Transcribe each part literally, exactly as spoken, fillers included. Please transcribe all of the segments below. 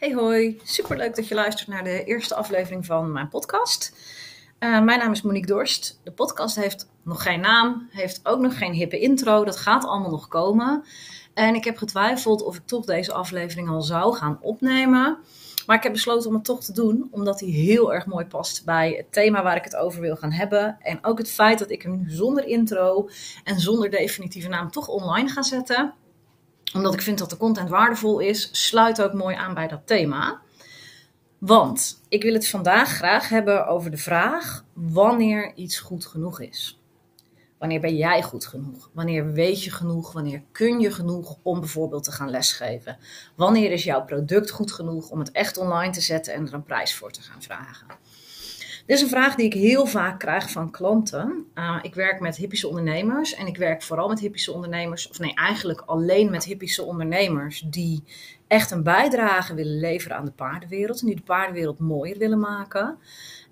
Hey hoi, superleuk dat je luistert naar de eerste aflevering van mijn podcast. Uh, mijn naam is Monique Dorst. De podcast heeft nog geen naam, heeft ook nog geen hippe intro. Dat gaat allemaal nog komen. En ik heb getwijfeld of ik toch deze aflevering al zou gaan opnemen. Maar ik heb besloten om het toch te doen, omdat die heel erg mooi past bij het thema waar ik het over wil gaan hebben. En ook het feit dat ik hem nu zonder intro en zonder definitieve naam toch online ga zetten, omdat ik vind dat de content waardevol is, sluit ook mooi aan bij dat thema. Want ik wil het vandaag graag hebben over de vraag wanneer iets goed genoeg is. Wanneer ben jij goed genoeg? Wanneer weet je genoeg? Wanneer kun je genoeg om bijvoorbeeld te gaan lesgeven? Wanneer is jouw product goed genoeg om het echt online te zetten en er een prijs voor te gaan vragen? Dit is een vraag die ik heel vaak krijg van klanten. Uh, ik werk met hippische ondernemers en ik werk vooral met hippische ondernemers, of nee, eigenlijk alleen met hippische ondernemers die echt een bijdrage willen leveren aan de paardenwereld en die de paardenwereld mooier willen maken.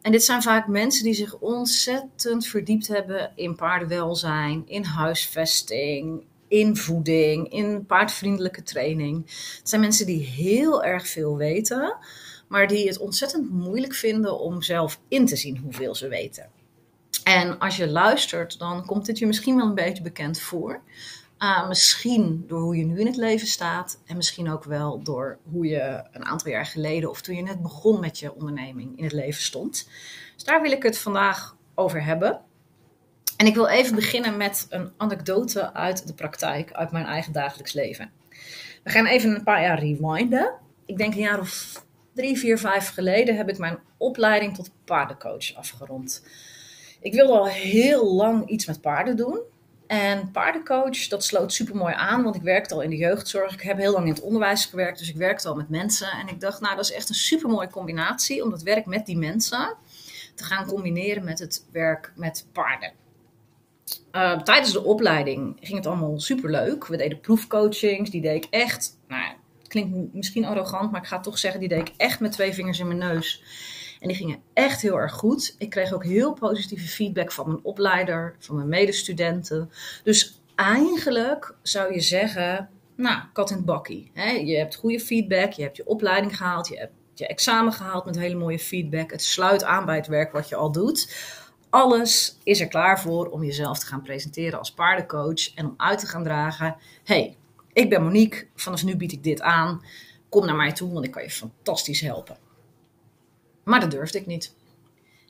En dit zijn vaak mensen die zich ontzettend verdiept hebben in paardenwelzijn, in huisvesting, in voeding, in paardvriendelijke training. Het zijn mensen die heel erg veel weten, maar die het ontzettend moeilijk vinden om zelf in te zien hoeveel ze weten. En als je luistert, dan komt dit je misschien wel een beetje bekend voor. Uh, misschien door hoe je nu in het leven staat en misschien ook wel door hoe je een aantal jaar geleden of toen je net begon met je onderneming in het leven stond. Dus daar wil ik het vandaag over hebben. En ik wil even beginnen met een anekdote uit de praktijk, uit mijn eigen dagelijks leven. We gaan even een paar jaar rewinden. Ik denk een jaar of drie, vier, vijf geleden heb ik mijn opleiding tot paardencoach afgerond. Ik wilde al heel lang iets met paarden doen. En paardencoach, dat sloot supermooi aan, want ik werkte al in de jeugdzorg. Ik heb heel lang in het onderwijs gewerkt, dus ik werkte al met mensen. En ik dacht, nou, dat is echt een supermooie combinatie om dat werk met die mensen te gaan combineren met het werk met paarden. Uh, tijdens de opleiding ging het allemaal superleuk. We deden proefcoachings, die deed ik echt, nou ja, klinkt misschien arrogant, maar ik ga toch zeggen, die deed ik echt met twee vingers in mijn neus. En die gingen echt heel erg goed. Ik kreeg ook heel positieve feedback van mijn opleider, van mijn medestudenten. Dus eigenlijk zou je zeggen, nou, kat in het bakkie. Hè? Je hebt goede feedback, je hebt je opleiding gehaald, je hebt je examen gehaald met hele mooie feedback. Het sluit aan bij het werk wat je al doet. Alles is er klaar voor om jezelf te gaan presenteren als paardencoach en om uit te gaan dragen, hey, ik ben Monique, vanaf nu bied ik dit aan. Kom naar mij toe, want ik kan je fantastisch helpen. Maar dat durfde ik niet.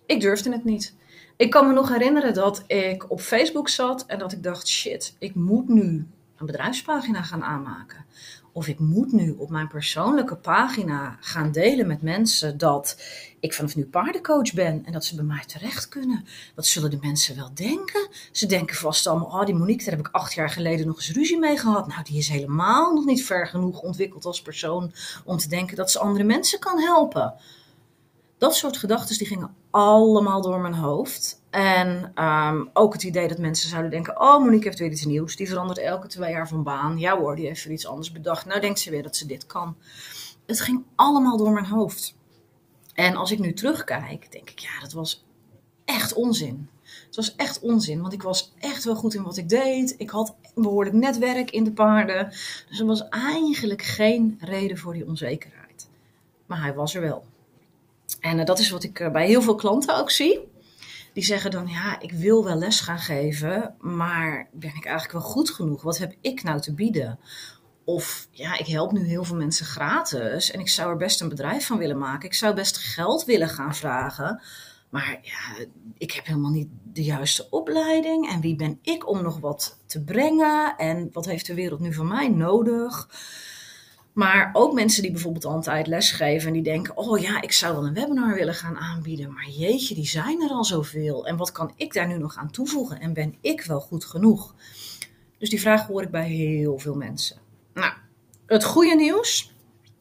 Ik durfde het niet. Ik kan me nog herinneren dat ik op Facebook zat en dat ik dacht, shit, ik moet nu een bedrijfspagina gaan aanmaken. Of ik moet nu op mijn persoonlijke pagina gaan delen met mensen dat ik vanaf nu paardencoach ben en dat ze bij mij terecht kunnen. Wat zullen de mensen wel denken? Ze denken vast allemaal, oh, die Monique, daar heb ik acht jaar geleden nog eens ruzie mee gehad. Nou, die is helemaal nog niet ver genoeg ontwikkeld als persoon om te denken dat ze andere mensen kan helpen. Dat soort gedachten die gingen allemaal door mijn hoofd. En um, ook het idee dat mensen zouden denken, oh, Monique heeft weer iets nieuws. Die verandert elke twee jaar van baan. Ja hoor, die heeft weer iets anders bedacht. Nou denkt ze weer dat ze dit kan. Het ging allemaal door mijn hoofd. En als ik nu terugkijk, denk ik, ja, dat was echt onzin. Het was echt onzin, want ik was echt wel goed in wat ik deed. Ik had een behoorlijk netwerk in de paarden. Dus er was eigenlijk geen reden voor die onzekerheid. Maar hij was er wel. En dat is wat ik bij heel veel klanten ook zie. Die zeggen dan, ja, ik wil wel les gaan geven, maar ben ik eigenlijk wel goed genoeg? Wat heb ik nou te bieden? Of, ja, ik help nu heel veel mensen gratis en ik zou er best een bedrijf van willen maken. Ik zou best geld willen gaan vragen, maar ja, ik heb helemaal niet de juiste opleiding. En wie ben ik om nog wat te brengen? En wat heeft de wereld nu van mij nodig? Maar ook mensen die bijvoorbeeld al een tijd lesgeven en die denken, oh ja, ik zou wel een webinar willen gaan aanbieden. Maar jeetje, die zijn er al zoveel. En wat kan ik daar nu nog aan toevoegen? En ben ik wel goed genoeg? Dus die vraag hoor ik bij heel veel mensen. Nou, het goede nieuws,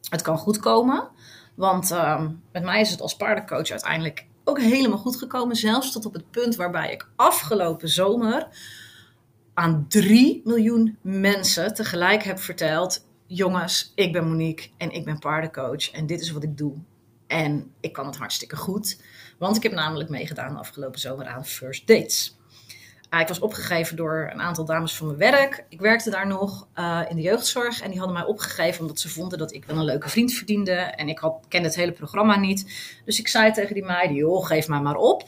het kan goed komen. Want uh, met mij is het als paardencoach uiteindelijk ook helemaal goed gekomen. Zelfs tot op het punt waarbij ik afgelopen zomer aan drie miljoen mensen tegelijk heb verteld, jongens, ik ben Monique en ik ben paardencoach en dit is wat ik doe. En ik kan het hartstikke goed, want ik heb namelijk meegedaan afgelopen zomer aan First Dates. Uh, ik was opgegeven door een aantal dames van mijn werk. Ik werkte daar nog uh, in de jeugdzorg. En die hadden mij opgegeven omdat ze vonden dat ik wel een leuke vriend verdiende. En ik had, kende het hele programma niet. Dus ik zei tegen die meiden, joh, geef mij maar op.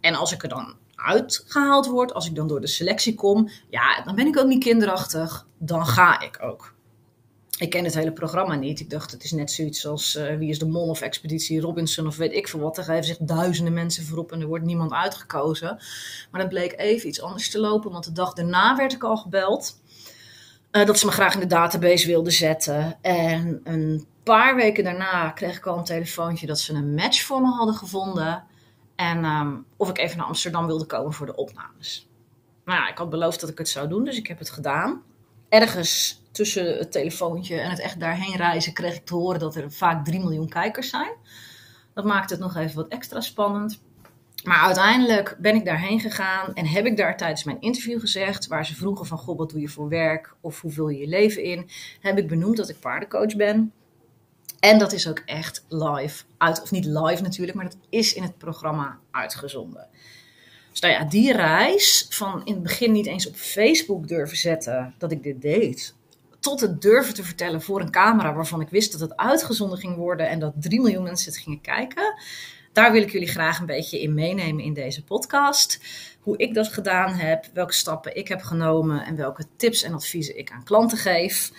En als ik er dan uitgehaald word, als ik dan door de selectie kom, ja, dan ben ik ook niet kinderachtig. Dan ga ik ook. Ik ken het hele programma niet. Ik dacht, het is net zoiets als uh, Wie is de Mol of Expeditie Robinson of weet ik veel wat. Daar geven zich duizenden mensen voor op en er wordt niemand uitgekozen. Maar dat bleek even iets anders te lopen, want de dag daarna werd ik al gebeld. Uh, dat ze me graag in de database wilden zetten. En een paar weken daarna kreeg ik al een telefoontje dat ze een match voor me hadden gevonden. En um, of ik even naar Amsterdam wilde komen voor de opnames. Nou ja, ik had beloofd dat ik het zou doen, dus ik heb het gedaan. Ergens tussen het telefoontje en het echt daarheen reizen kreeg ik te horen dat er vaak drie miljoen kijkers zijn. Dat maakte het nog even wat extra spannend. Maar uiteindelijk ben ik daarheen gegaan en heb ik daar tijdens mijn interview gezegd, waar ze vroegen van, goh, wat doe je voor werk of hoe vul je je leven in, heb ik benoemd dat ik paardencoach ben. En dat is ook echt live uit, of niet live natuurlijk, maar dat is in het programma uitgezonden. Dus nou ja, die reis van in het begin niet eens op Facebook durven zetten dat ik dit deed, tot het durven te vertellen voor een camera waarvan ik wist dat het uitgezonden ging worden en dat drie miljoen mensen het gingen kijken. Daar wil ik jullie graag een beetje in meenemen in deze podcast. Hoe ik dat gedaan heb, welke stappen ik heb genomen en welke tips en adviezen ik aan klanten geef.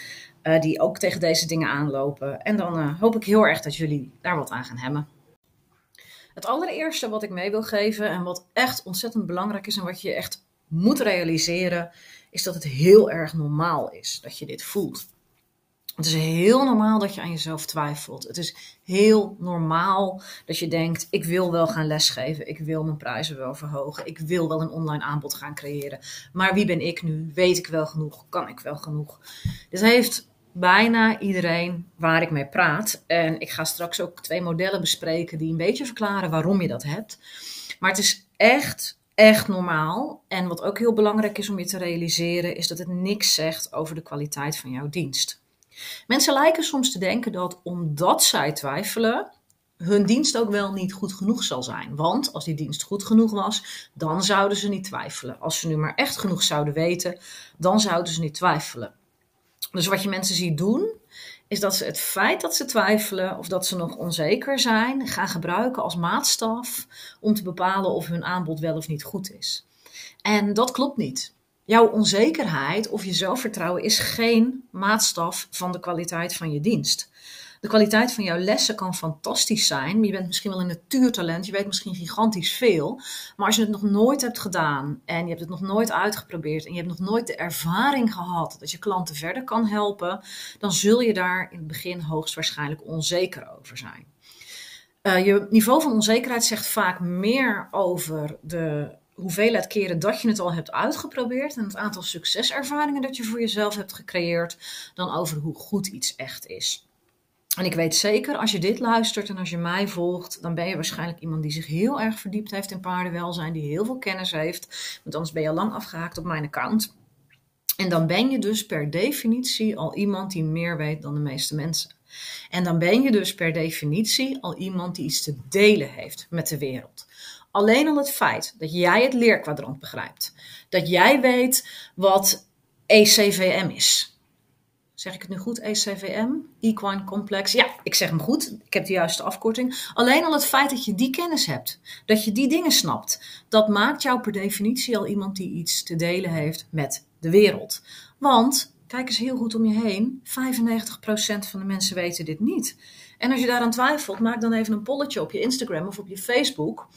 Uh, die ook tegen deze dingen aanlopen. En dan uh, hoop ik heel erg dat jullie daar wat aan gaan hebben. Het allereerste wat ik mee wil geven en wat echt ontzettend belangrijk is en wat je echt moet realiseren, is dat het heel erg normaal is dat je dit voelt. Het is heel normaal dat je aan jezelf twijfelt. Het is heel normaal dat je denkt, ik wil wel gaan lesgeven. Ik wil mijn prijzen wel verhogen. Ik wil wel een online aanbod gaan creëren. Maar wie ben ik nu? Weet ik wel genoeg? Kan ik wel genoeg? Dit heeft bijna iedereen waar ik mee praat. En ik ga straks ook twee modellen bespreken die een beetje verklaren waarom je dat hebt. Maar het is echt, echt normaal. En wat ook heel belangrijk is om je te realiseren, is dat het niks zegt over de kwaliteit van jouw dienst. Mensen lijken soms te denken dat omdat zij twijfelen, hun dienst ook wel niet goed genoeg zal zijn. Want als die dienst goed genoeg was, dan zouden ze niet twijfelen. Als ze nu maar echt genoeg zouden weten, dan zouden ze niet twijfelen. Dus wat je mensen ziet doen, is dat ze het feit dat ze twijfelen of dat ze nog onzeker zijn, gaan gebruiken als maatstaf om te bepalen of hun aanbod wel of niet goed is. En dat klopt niet. Jouw onzekerheid of je zelfvertrouwen is geen maatstaf van de kwaliteit van je dienst. De kwaliteit van jouw lessen kan fantastisch zijn. Je bent misschien wel een natuurtalent, je weet misschien gigantisch veel. Maar als je het nog nooit hebt gedaan en je hebt het nog nooit uitgeprobeerd en je hebt nog nooit de ervaring gehad dat je klanten verder kan helpen, dan zul je daar in het begin hoogstwaarschijnlijk onzeker over zijn. Uh, je niveau van onzekerheid zegt vaak meer over de hoeveelheid keren dat je het al hebt uitgeprobeerd en het aantal succeservaringen dat je voor jezelf hebt gecreëerd, dan over hoe goed iets echt is. En ik weet zeker, als je dit luistert en als je mij volgt, dan ben je waarschijnlijk iemand die zich heel erg verdiept heeft in paardenwelzijn, die heel veel kennis heeft, want anders ben je al lang afgehaakt op mijn account. En dan ben je dus per definitie al iemand die meer weet dan de meeste mensen. En dan ben je dus per definitie al iemand die iets te delen heeft met de wereld. Alleen al het feit dat jij het leerkwadrant begrijpt. Dat jij weet wat E C V M is. Zeg ik het nu goed? E C V M? Equine Complex? Ja, ik zeg hem goed. Ik heb de juiste afkorting. Alleen al het feit dat je die kennis hebt. Dat je die dingen snapt. Dat maakt jou per definitie al iemand die iets te delen heeft met de wereld. Want, kijk eens heel goed om je heen. vijfennegentig procent van de mensen weten dit niet. En als je daaraan twijfelt, maak dan even een polletje op je Instagram of op je Facebook.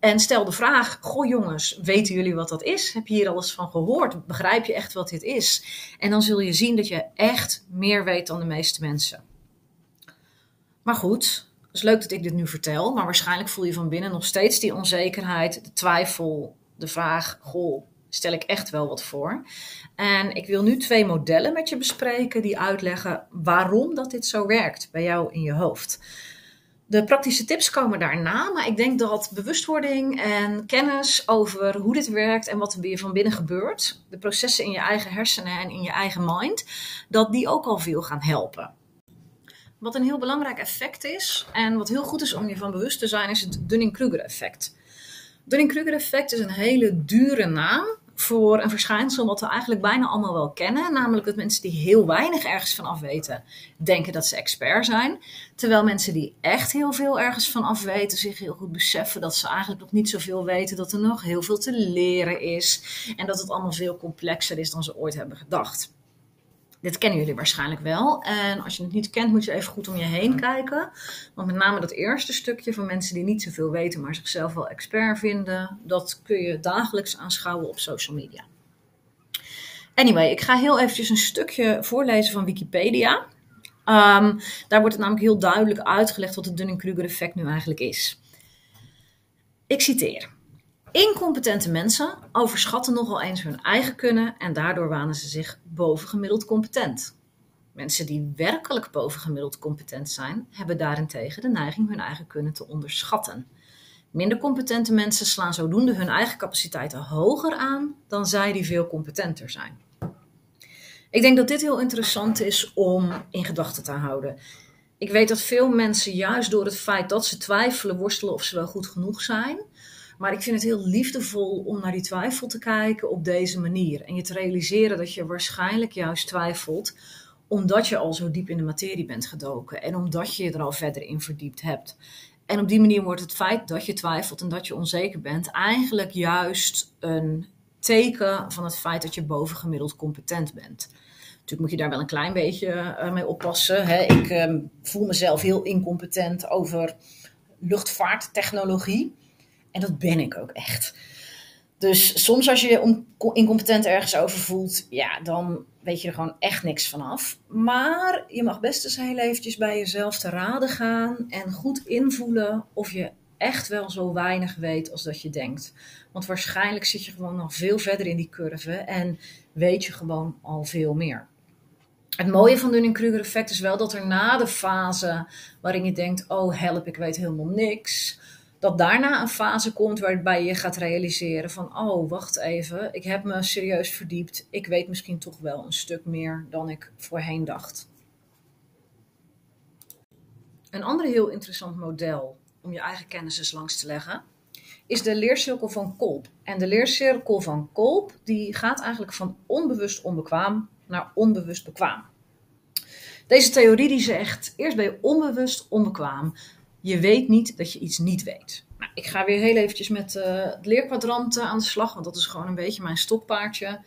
En stel de vraag, goh jongens, weten jullie wat dat is? Heb je hier alles van gehoord? Begrijp je echt wat dit is? En dan zul je zien dat je echt meer weet dan de meeste mensen. Maar goed, het is leuk dat ik dit nu vertel. Maar waarschijnlijk voel je van binnen nog steeds die onzekerheid, de twijfel, de vraag, goh, stel ik echt wel wat voor? En ik wil nu twee modellen met je bespreken die uitleggen waarom dat dit zo werkt bij jou in je hoofd. De praktische tips komen daarna, maar ik denk dat bewustwording en kennis over hoe dit werkt en wat er weer van binnen gebeurt, de processen in je eigen hersenen en in je eigen mind, dat die ook al veel gaan helpen. Wat een heel belangrijk effect is en wat heel goed is om je van bewust te zijn, is het Dunning-Kruger effect. Dunning-Kruger effect is een hele dure naam voor een verschijnsel wat we eigenlijk bijna allemaal wel kennen. Namelijk dat mensen die heel weinig ergens van af weten, denken dat ze expert zijn. Terwijl mensen die echt heel veel ergens van af weten, zich heel goed beseffen dat ze eigenlijk nog niet zoveel weten. Dat er nog heel veel te leren is. En dat het allemaal veel complexer is dan ze ooit hebben gedacht. Dit kennen jullie waarschijnlijk wel. En als je het niet kent, moet je even goed om je heen kijken. Want met name dat eerste stukje van mensen die niet zoveel weten, maar zichzelf wel expert vinden. Dat kun je dagelijks aanschouwen op social media. Anyway, ik ga heel eventjes een stukje voorlezen van Wikipedia. Um, daar wordt het namelijk heel duidelijk uitgelegd wat het Dunning-Kruger effect nu eigenlijk is. Ik citeer. Incompetente mensen overschatten nogal eens hun eigen kunnen en daardoor wanen ze zich bovengemiddeld competent. Mensen die werkelijk bovengemiddeld competent zijn, hebben daarentegen de neiging hun eigen kunnen te onderschatten. Minder competente mensen slaan zodoende hun eigen capaciteiten hoger aan dan zij die veel competenter zijn. Ik denk dat dit heel interessant is om in gedachten te houden. Ik weet dat veel mensen juist door het feit dat ze twijfelen worstelen of ze wel goed genoeg zijn. Maar ik vind het heel liefdevol om naar die twijfel te kijken op deze manier. En je te realiseren dat je waarschijnlijk juist twijfelt omdat je al zo diep in de materie bent gedoken. En omdat je je er al verder in verdiept hebt. En op die manier wordt het feit dat je twijfelt en dat je onzeker bent eigenlijk juist een teken van het feit dat je bovengemiddeld competent bent. Natuurlijk moet je daar wel een klein beetje mee oppassen. Hè? Ik um, voel mezelf heel incompetent over luchtvaarttechnologie. En dat ben ik ook echt. Dus soms als je je incompetent ergens over voelt, ja, dan weet je er gewoon echt niks vanaf. Maar je mag best eens heel eventjes bij jezelf te raden gaan en goed invoelen of je echt wel zo weinig weet als dat je denkt. Want waarschijnlijk zit je gewoon nog veel verder in die curve en weet je gewoon al veel meer. Het mooie van Dunning-Kruger effect is wel dat er na de fase waarin je denkt, oh help, ik weet helemaal niks, dat daarna een fase komt waarbij je gaat realiseren van, oh, wacht even, ik heb me serieus verdiept. Ik weet misschien toch wel een stuk meer dan ik voorheen dacht. Een ander heel interessant model om je eigen kennis eens langs te leggen, is de leercirkel van Kolb. En de leercirkel van Kolb die gaat eigenlijk van onbewust onbekwaam naar onbewust bekwaam. Deze theorie die zegt, eerst ben je onbewust onbekwaam. Je weet niet dat je iets niet weet. Nou, ik ga weer heel eventjes met uh, het leerkwadrant aan de slag. Want dat is gewoon een beetje mijn stokpaardje.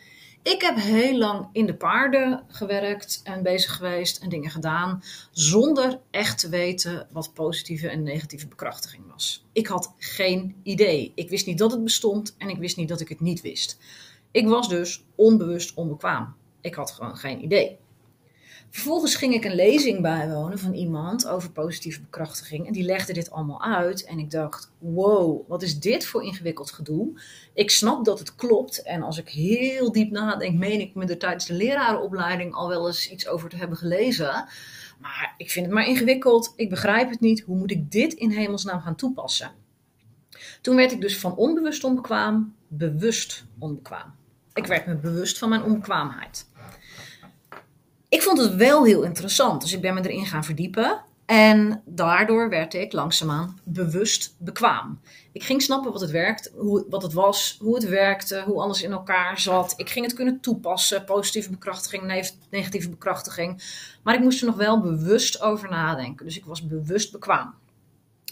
Ik heb heel lang in de paarden gewerkt en bezig geweest en dingen gedaan. Zonder echt te weten wat positieve en negatieve bekrachtiging was. Ik had geen idee. Ik wist niet dat het bestond en ik wist niet dat ik het niet wist. Ik was dus onbewust onbekwaam. Ik had gewoon geen idee. Vervolgens ging ik een lezing bijwonen van iemand over positieve bekrachtiging. En die legde dit allemaal uit. En ik dacht, wow, wat is dit voor ingewikkeld gedoe? Ik snap dat het klopt. En als ik heel diep nadenk, meen ik me er tijdens de lerarenopleiding al wel eens iets over te hebben gelezen. Maar ik vind het maar ingewikkeld. Ik begrijp het niet. Hoe moet ik dit in hemelsnaam gaan toepassen? Toen werd ik dus van onbewust onbekwaam, bewust onbekwaam. Ik werd me bewust van mijn onbekwaamheid. Ik vond het wel heel interessant, dus ik ben me erin gaan verdiepen. En daardoor werd ik langzaamaan bewust bekwaam. Ik ging snappen wat het werkt, hoe, wat het was, hoe het werkte, hoe alles in elkaar zat. Ik ging het kunnen toepassen, positieve bekrachtiging, negatieve bekrachtiging. Maar ik moest er nog wel bewust over nadenken, dus ik was bewust bekwaam.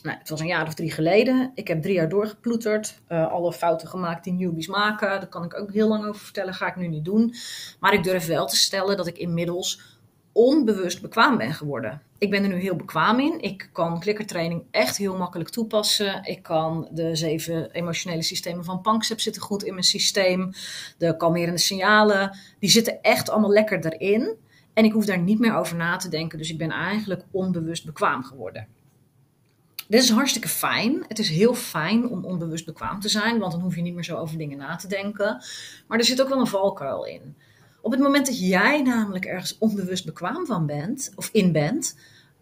Nou, het was een jaar of drie geleden. Ik heb drie jaar doorgeploeterd. Uh, alle fouten gemaakt die newbies maken. Daar kan ik ook heel lang over vertellen. Ga ik nu niet doen. Maar ik durf wel te stellen dat ik inmiddels onbewust bekwaam ben geworden. Ik ben er nu heel bekwaam in. Ik kan klikkertraining echt heel makkelijk toepassen. Ik kan de zeven emotionele systemen van Panksepp zitten goed in mijn systeem. De kalmerende signalen. Die zitten echt allemaal lekker erin. En ik hoef daar niet meer over na te denken. Dus ik ben eigenlijk onbewust bekwaam geworden. Dit is hartstikke fijn. Het is heel fijn om onbewust bekwaam te zijn, want dan hoef je niet meer zo over dingen na te denken. Maar er zit ook wel een valkuil in. Op het moment dat jij namelijk ergens onbewust bekwaam van bent, of in bent,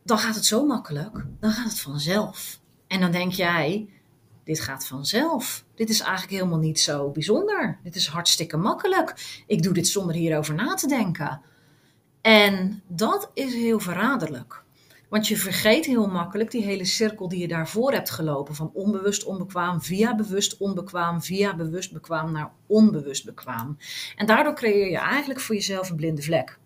dan gaat het zo makkelijk. Dan gaat het vanzelf. En dan denk jij, dit gaat vanzelf. Dit is eigenlijk helemaal niet zo bijzonder. Dit is hartstikke makkelijk. Ik doe dit zonder hierover na te denken. En dat is heel verraderlijk. Want je vergeet heel makkelijk die hele cirkel die je daarvoor hebt gelopen. Van onbewust onbekwaam, via bewust onbekwaam, via bewust bekwaam naar onbewust bekwaam. En daardoor creëer je eigenlijk voor jezelf een blinde vlek.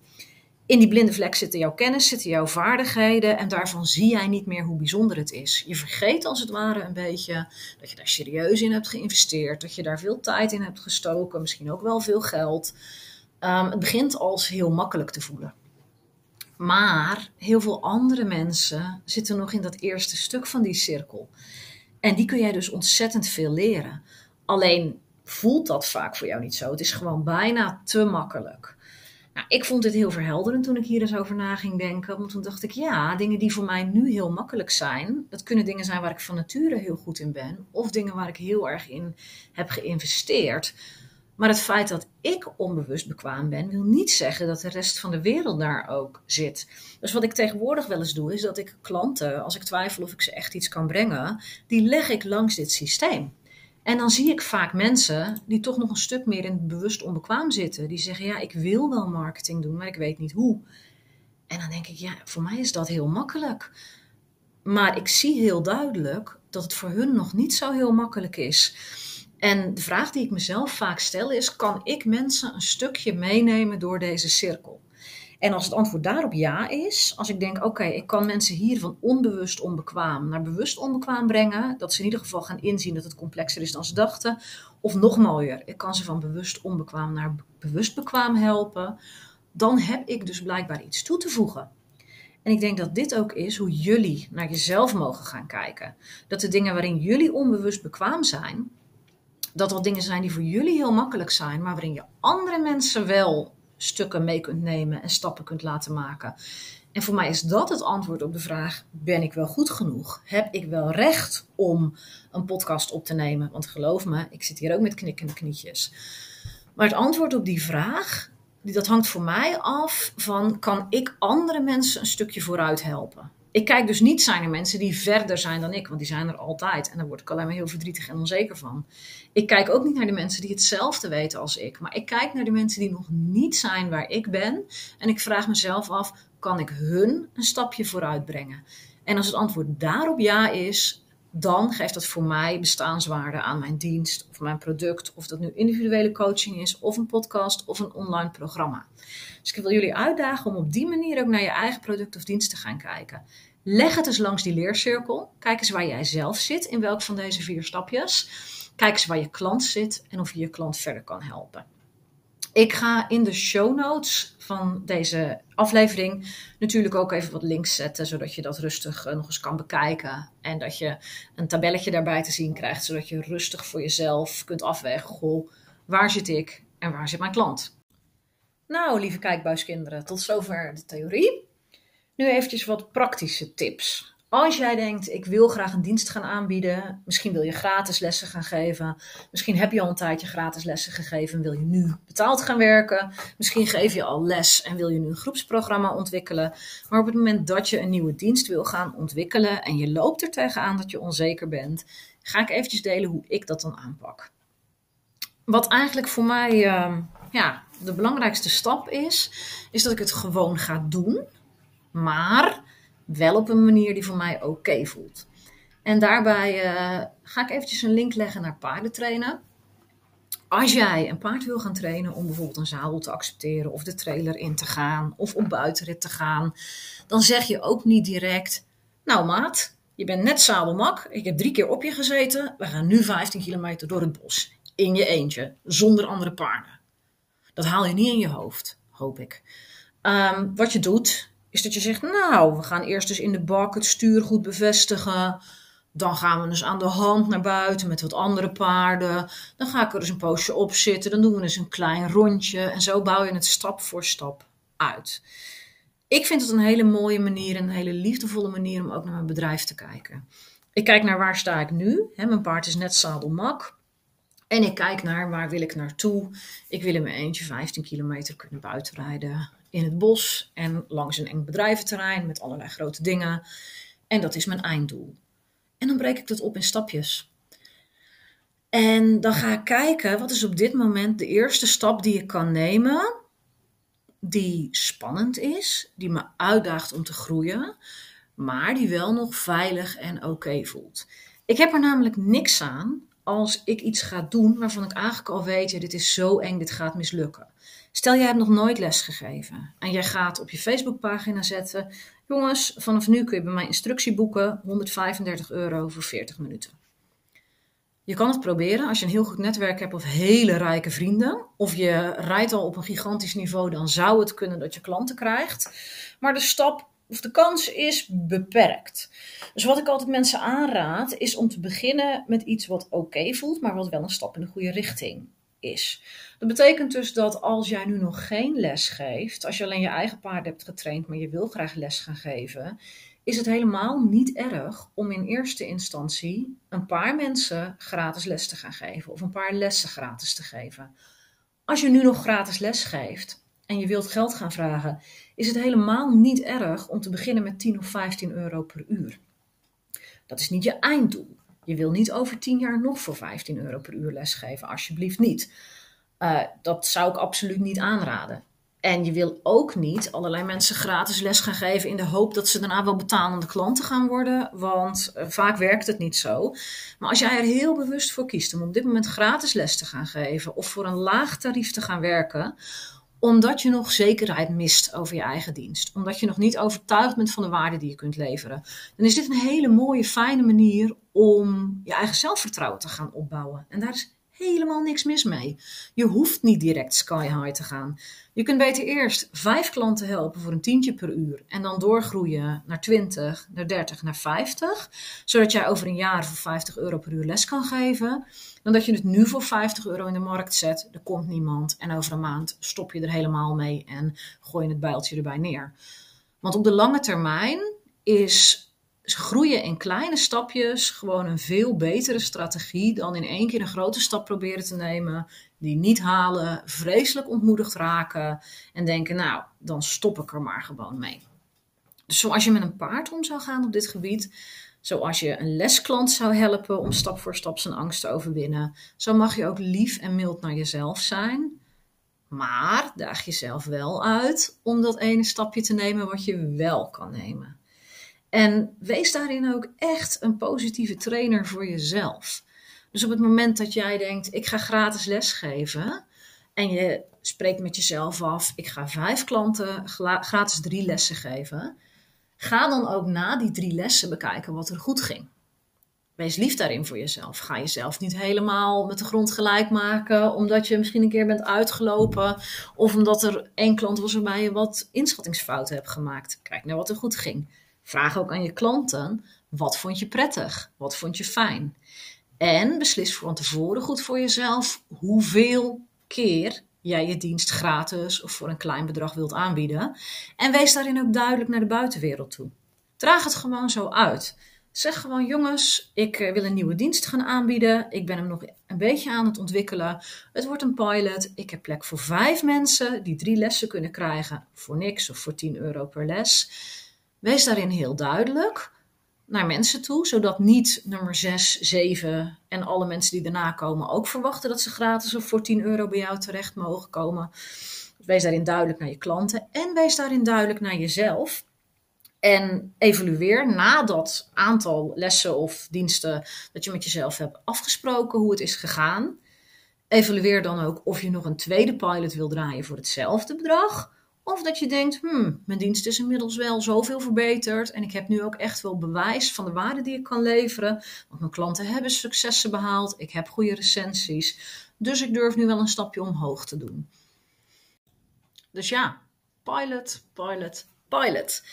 In die blinde vlek zitten jouw kennis, zitten jouw vaardigheden en daarvan zie jij niet meer hoe bijzonder het is. Je vergeet als het ware een beetje dat je daar serieus in hebt geïnvesteerd, dat je daar veel tijd in hebt gestoken, misschien ook wel veel geld. Um, het begint als heel makkelijk te voelen. Maar heel veel andere mensen zitten nog in dat eerste stuk van die cirkel. En die kun jij dus ontzettend veel leren. Alleen voelt dat vaak voor jou niet zo. Het is gewoon bijna te makkelijk. Nou, ik vond dit heel verhelderend toen ik hier eens over na ging denken. Want toen dacht ik, ja, dingen die voor mij nu heel makkelijk zijn. Dat kunnen dingen zijn waar ik van nature heel goed in ben. Of dingen waar ik heel erg in heb geïnvesteerd. Maar het feit dat ik onbewust bekwaam ben, wil niet zeggen dat de rest van de wereld daar ook zit. Dus wat ik tegenwoordig wel eens doe, is dat ik klanten, als ik twijfel of ik ze echt iets kan brengen, die leg ik langs dit systeem. En dan zie ik vaak mensen die toch nog een stuk meer in bewust onbekwaam zitten. Die zeggen, ja, ik wil wel marketing doen, maar ik weet niet hoe. En dan denk ik, ja, voor mij is dat heel makkelijk. Maar ik zie heel duidelijk dat het voor hun nog niet zo heel makkelijk is. En de vraag die ik mezelf vaak stel is, kan ik mensen een stukje meenemen door deze cirkel? En als het antwoord daarop ja is, als ik denk, oké, okay, ik kan mensen hier van onbewust onbekwaam naar bewust onbekwaam brengen, dat ze in ieder geval gaan inzien dat het complexer is dan ze dachten. Of nog mooier, ik kan ze van bewust onbekwaam naar bewust bekwaam helpen. Dan heb ik dus blijkbaar iets toe te voegen. En ik denk dat dit ook is hoe jullie naar jezelf mogen gaan kijken. Dat de dingen waarin jullie onbewust bekwaam zijn, dat dat dingen zijn die voor jullie heel makkelijk zijn, maar waarin je andere mensen wel stukken mee kunt nemen en stappen kunt laten maken. En voor mij is dat het antwoord op de vraag, ben ik wel goed genoeg? Heb ik wel recht om een podcast op te nemen? Want geloof me, ik zit hier ook met knikkende knietjes. Maar het antwoord op die vraag, dat hangt voor mij af van, kan ik andere mensen een stukje vooruit helpen? Ik kijk dus niet, zijn er mensen die verder zijn dan ik, want die zijn er altijd. En daar word ik alleen maar heel verdrietig en onzeker van. Ik kijk ook niet naar de mensen die hetzelfde weten als ik. Maar ik kijk naar de mensen die nog niet zijn waar ik ben. En ik vraag mezelf af, kan ik hun een stapje vooruit brengen? En als het antwoord daarop ja is, dan geeft dat voor mij bestaanswaarde aan mijn dienst of mijn product. Of dat nu individuele coaching is, of een podcast, of een online programma. Dus ik wil jullie uitdagen om op die manier ook naar je eigen product of dienst te gaan kijken. Leg het eens langs die leercirkel. Kijk eens waar jij zelf zit, in welk van deze vier stapjes. Kijk eens waar je klant zit en of je je klant verder kan helpen. Ik ga in de show notes van deze aflevering natuurlijk ook even wat links zetten, zodat je dat rustig nog eens kan bekijken. En dat je een tabelletje daarbij te zien krijgt, zodat je rustig voor jezelf kunt afwegen, goh, waar zit ik en waar zit mijn klant? Nou, lieve kijkbuiskinderen, tot zover de theorie. Nu eventjes wat praktische tips. Als jij denkt, ik wil graag een dienst gaan aanbieden, misschien wil je gratis lessen gaan geven, misschien heb je al een tijdje gratis lessen gegeven en wil je nu betaald gaan werken, misschien geef je al les en wil je nu een groepsprogramma ontwikkelen, maar op het moment dat je een nieuwe dienst wil gaan ontwikkelen en je loopt er tegenaan dat je onzeker bent, ga ik eventjes delen hoe ik dat dan aanpak. Wat eigenlijk voor mij uh, ja, de belangrijkste stap is, is dat ik het gewoon ga doen, maar wel op een manier die voor mij oké okay voelt. En daarbij uh, ga ik eventjes een link leggen naar paardentrainen. Als jij een paard wil gaan trainen om bijvoorbeeld een zadel te accepteren, of de trailer in te gaan, of op buitenrit te gaan, dan zeg je ook niet direct, nou maat, je bent net zadelmak, ik heb drie keer op je gezeten, we gaan nu vijftien kilometer door het bos. In je eentje, zonder andere paarden. Dat haal je niet in je hoofd, hoop ik. Um, wat je doet, is dat je zegt, nou, we gaan eerst dus in de bak het stuur goed bevestigen. Dan gaan we dus aan de hand naar buiten met wat andere paarden. Dan ga ik er dus een poosje op zitten. Dan doen we dus een klein rondje. En zo bouw je het stap voor stap uit. Ik vind het een hele mooie manier en een hele liefdevolle manier om ook naar mijn bedrijf te kijken. Ik kijk naar waar sta ik nu. He, mijn paard is net zadelmak. En ik kijk naar waar wil ik naartoe. Ik wil in mijn eentje vijftien kilometer kunnen buitenrijden in het bos en langs een eng bedrijventerrein met allerlei grote dingen. En dat is mijn einddoel. En dan breek ik dat op in stapjes. En dan ga ik kijken, wat is op dit moment de eerste stap die ik kan nemen, die spannend is, die me uitdaagt om te groeien, maar die wel nog veilig en oké okay voelt. Ik heb er namelijk niks aan als ik iets ga doen waarvan ik eigenlijk al weet, ja, dit is zo eng, dit gaat mislukken. Stel, jij hebt nog nooit lesgegeven en jij gaat op je Facebookpagina zetten, jongens, vanaf nu kun je bij mij instructie boeken, honderdvijfendertig euro voor veertig minuten. Je kan het proberen als je een heel goed netwerk hebt of hele rijke vrienden. Of je rijdt al op een gigantisch niveau, dan zou het kunnen dat je klanten krijgt. Maar de stap of de kans is beperkt. Dus wat ik altijd mensen aanraad is om te beginnen met iets wat oké okay voelt, maar wat wel een stap in de goede richting is. Dat betekent dus dat als jij nu nog geen les geeft, als je alleen je eigen paarden hebt getraind, maar je wil graag les gaan geven, is het helemaal niet erg om in eerste instantie een paar mensen gratis les te gaan geven of een paar lessen gratis te geven. Als je nu nog gratis les geeft en je wilt geld gaan vragen, is het helemaal niet erg om te beginnen met tien of vijftien euro per uur. Dat is niet je einddoel. Je wil niet over tien jaar nog voor vijftien euro per uur les geven, alsjeblieft niet. Uh, dat zou ik absoluut niet aanraden. En je wil ook niet allerlei mensen gratis les gaan geven in de hoop dat ze daarna wel betalende klanten gaan worden. Want uh, vaak werkt het niet zo. Maar als jij er heel bewust voor kiest om op dit moment gratis les te gaan geven of voor een laag tarief te gaan werken, omdat je nog zekerheid mist over je eigen dienst, omdat je nog niet overtuigd bent van de waarde die je kunt leveren, dan is dit een hele mooie, fijne manier om je eigen zelfvertrouwen te gaan opbouwen. En daar is helemaal niks mis mee. Je hoeft niet direct sky high te gaan. Je kunt beter eerst vijf klanten helpen voor een tientje per uur en dan doorgroeien naar twintig, naar dertig, naar vijftig, zodat jij over een jaar voor vijftig euro per uur les kan geven, dan dat je het nu voor vijftig euro in de markt zet, er komt niemand en over een maand stop je er helemaal mee en gooi je het bijltje erbij neer. Want op de lange termijn is groeien in kleine stapjes gewoon een veel betere strategie dan in één keer een grote stap proberen te nemen, die niet halen, vreselijk ontmoedigd raken en denken, nou, dan stop ik er maar gewoon mee. Dus zoals je met een paard om zou gaan op dit gebied, zoals je een lesklant zou helpen om stap voor stap zijn angst te overwinnen, zo mag je ook lief en mild naar jezelf zijn. Maar daag jezelf wel uit om dat ene stapje te nemen wat je wel kan nemen. En wees daarin ook echt een positieve trainer voor jezelf. Dus op het moment dat jij denkt, ik ga gratis lesgeven en je spreekt met jezelf af, ik ga vijf klanten gratis drie lessen geven, ga dan ook na die drie lessen bekijken wat er goed ging. Wees lief daarin voor jezelf. Ga jezelf niet helemaal met de grond gelijk maken omdat je misschien een keer bent uitgelopen of omdat er één klant was waarbij je wat inschattingsfouten hebt gemaakt. Kijk naar wat er goed ging. Vraag ook aan je klanten, wat vond je prettig? Wat vond je fijn? En beslis van tevoren goed voor jezelf hoeveel keer jij je dienst gratis of voor een klein bedrag wilt aanbieden. En wees daarin ook duidelijk naar de buitenwereld toe. Draag het gewoon zo uit. Zeg gewoon, jongens, ik wil een nieuwe dienst gaan aanbieden. Ik ben hem nog een beetje aan het ontwikkelen. Het wordt een pilot. Ik heb plek voor vijf mensen die drie lessen kunnen krijgen voor niks of voor tien euro per les. Wees daarin heel duidelijk naar mensen toe, zodat niet nummer zes, zeven en alle mensen die daarna komen ook verwachten dat ze gratis of voor tien euro bij jou terecht mogen komen. Wees daarin duidelijk naar je klanten en wees daarin duidelijk naar jezelf. En evalueer na dat aantal lessen of diensten dat je met jezelf hebt afgesproken hoe het is gegaan. Evalueer dan ook of je nog een tweede pilot wil draaien voor hetzelfde bedrag. Of dat je denkt, hmm, mijn dienst is inmiddels wel zoveel verbeterd en ik heb nu ook echt wel bewijs van de waarde die ik kan leveren. Want mijn klanten hebben successen behaald, ik heb goede recensies, dus ik durf nu wel een stapje omhoog te doen. Dus ja, pilot, pilot, pilot.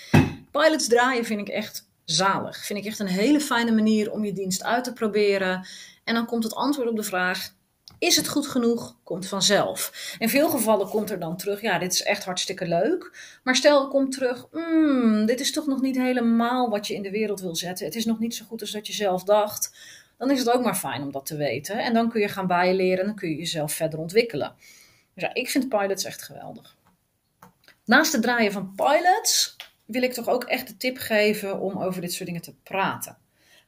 Pilots draaien vind ik echt zalig. Vind ik echt een hele fijne manier om je dienst uit te proberen. En dan komt het antwoord op de vraag, is het goed genoeg? Komt vanzelf. In veel gevallen komt er dan terug, ja, dit is echt hartstikke leuk. Maar stel, het komt terug, mm, dit is toch nog niet helemaal wat je in de wereld wil zetten. Het is nog niet zo goed als dat je zelf dacht. Dan is het ook maar fijn om dat te weten. En dan kun je gaan bijleren en dan kun je jezelf verder ontwikkelen. Dus ja, ik vind pilots echt geweldig. Naast het draaien van pilots wil ik toch ook echt de tip geven om over dit soort dingen te praten.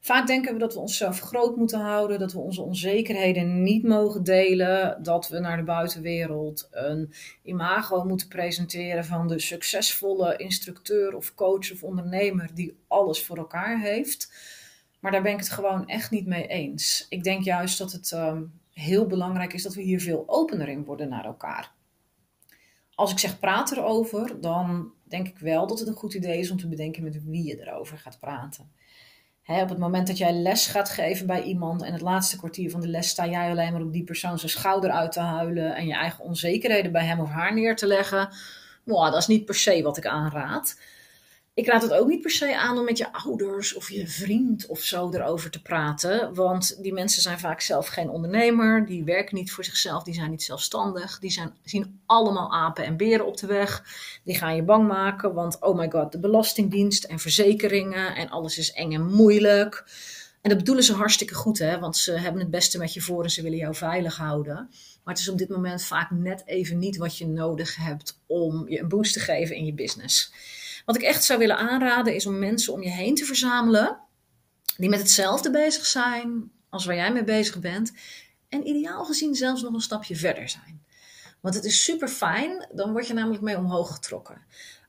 Vaak denken we dat we onszelf groot moeten houden, dat we onze onzekerheden niet mogen delen, dat we naar de buitenwereld een imago moeten presenteren van de succesvolle instructeur of coach of ondernemer die alles voor elkaar heeft. Maar daar ben ik het gewoon echt niet mee eens. Ik denk juist dat het um, heel belangrijk is dat we hier veel opener in worden naar elkaar. Als ik zeg praat erover, dan denk ik wel dat het een goed idee is om te bedenken met wie je erover gaat praten. He, op het moment dat jij les gaat geven bij iemand en het laatste kwartier van de les sta jij alleen maar op die persoon zijn schouder uit te huilen en je eigen onzekerheden bij hem of haar neer te leggen. Wow, dat is niet per se wat ik aanraad. Ik raad het ook niet per se aan om met je ouders of je vriend of zo erover te praten. Want die mensen zijn vaak zelf geen ondernemer, die werken niet voor zichzelf, die zijn niet zelfstandig. Die zijn, zien allemaal apen en beren op de weg. Die gaan je bang maken, want oh my god, de belastingdienst en verzekeringen en alles is eng en moeilijk. En dat bedoelen ze hartstikke goed, hè? Want ze hebben het beste met je voor en ze willen jou veilig houden. Maar het is op dit moment vaak net even niet wat je nodig hebt om je een boost te geven in je business. Wat ik echt zou willen aanraden is om mensen om je heen te verzamelen die met hetzelfde bezig zijn als waar jij mee bezig bent en ideaal gezien zelfs nog een stapje verder zijn. Want het is super fijn, dan word je namelijk mee omhoog getrokken.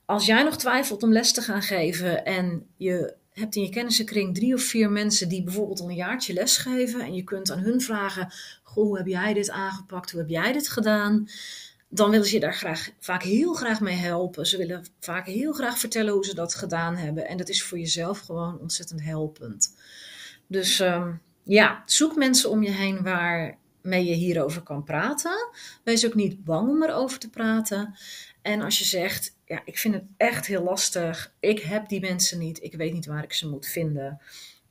Als jij nog twijfelt om les te gaan geven en je hebt in je kennissenkring drie of vier mensen die bijvoorbeeld al een jaartje lesgeven en je kunt aan hun vragen, goh, hoe heb jij dit aangepakt, hoe heb jij dit gedaan? Dan willen ze je daar graag, vaak heel graag mee helpen. Ze willen vaak heel graag vertellen hoe ze dat gedaan hebben. En dat is voor jezelf gewoon ontzettend helpend. Dus um, ja, zoek mensen om je heen waarmee je hierover kan praten. Wees ook niet bang om erover te praten. En als je zegt, ja, ik vind het echt heel lastig. Ik heb die mensen niet. Ik weet niet waar ik ze moet vinden.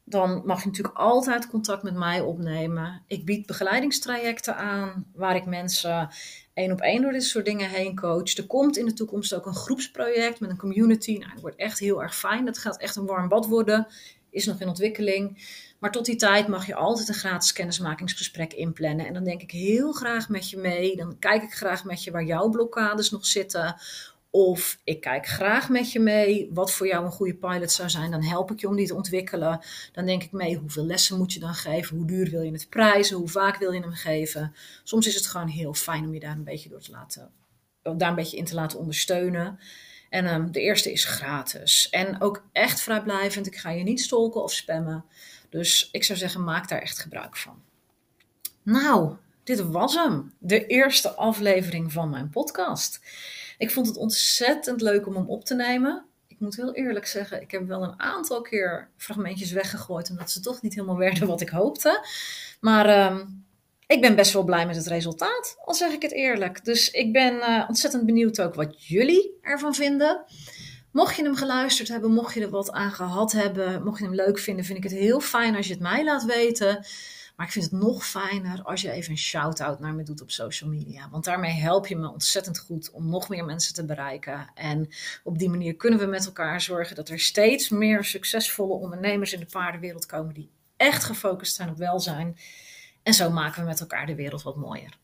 Dan mag je natuurlijk altijd contact met mij opnemen. Ik bied begeleidingstrajecten aan waar ik mensen één op één door dit soort dingen heen coach. Er komt in de toekomst ook een groepsproject met een community. Nou, dat wordt echt heel erg fijn. Dat gaat echt een warm bad worden. Is nog in ontwikkeling. Maar tot die tijd mag je altijd een gratis kennismakingsgesprek inplannen. En dan denk ik heel graag met je mee. Dan kijk ik graag met je waar jouw blokkades nog zitten. Of ik kijk graag met je mee wat voor jou een goede pilot zou zijn. Dan help ik je om die te ontwikkelen. Dan denk ik mee hoeveel lessen moet je dan geven. Hoe duur wil je het prijzen. Hoe vaak wil je hem geven. Soms is het gewoon heel fijn om je daar een beetje, door te laten, daar een beetje in te laten ondersteunen. En um, de eerste is gratis. En ook echt vrijblijvend. Ik ga je niet stalken of spammen. Dus ik zou zeggen maak daar echt gebruik van. Nou, dit was hem. De eerste aflevering van mijn podcast. Ik vond het ontzettend leuk om hem op te nemen. Ik moet heel eerlijk zeggen, ik heb wel een aantal keer fragmentjes weggegooid. Omdat ze toch niet helemaal werden wat ik hoopte. Maar um, ik ben best wel blij met het resultaat, al zeg ik het eerlijk. Dus ik ben uh, ontzettend benieuwd ook wat jullie ervan vinden. Mocht je hem geluisterd hebben, mocht je er wat aan gehad hebben. Mocht je hem leuk vinden, vind ik het heel fijn als je het mij laat weten. Maar ik vind het nog fijner als je even een shout-out naar me doet op social media. Want daarmee help je me ontzettend goed om nog meer mensen te bereiken. En op die manier kunnen we met elkaar zorgen dat er steeds meer succesvolle ondernemers in de paardenwereld komen die echt gefocust zijn op welzijn. En zo maken we met elkaar de wereld wat mooier.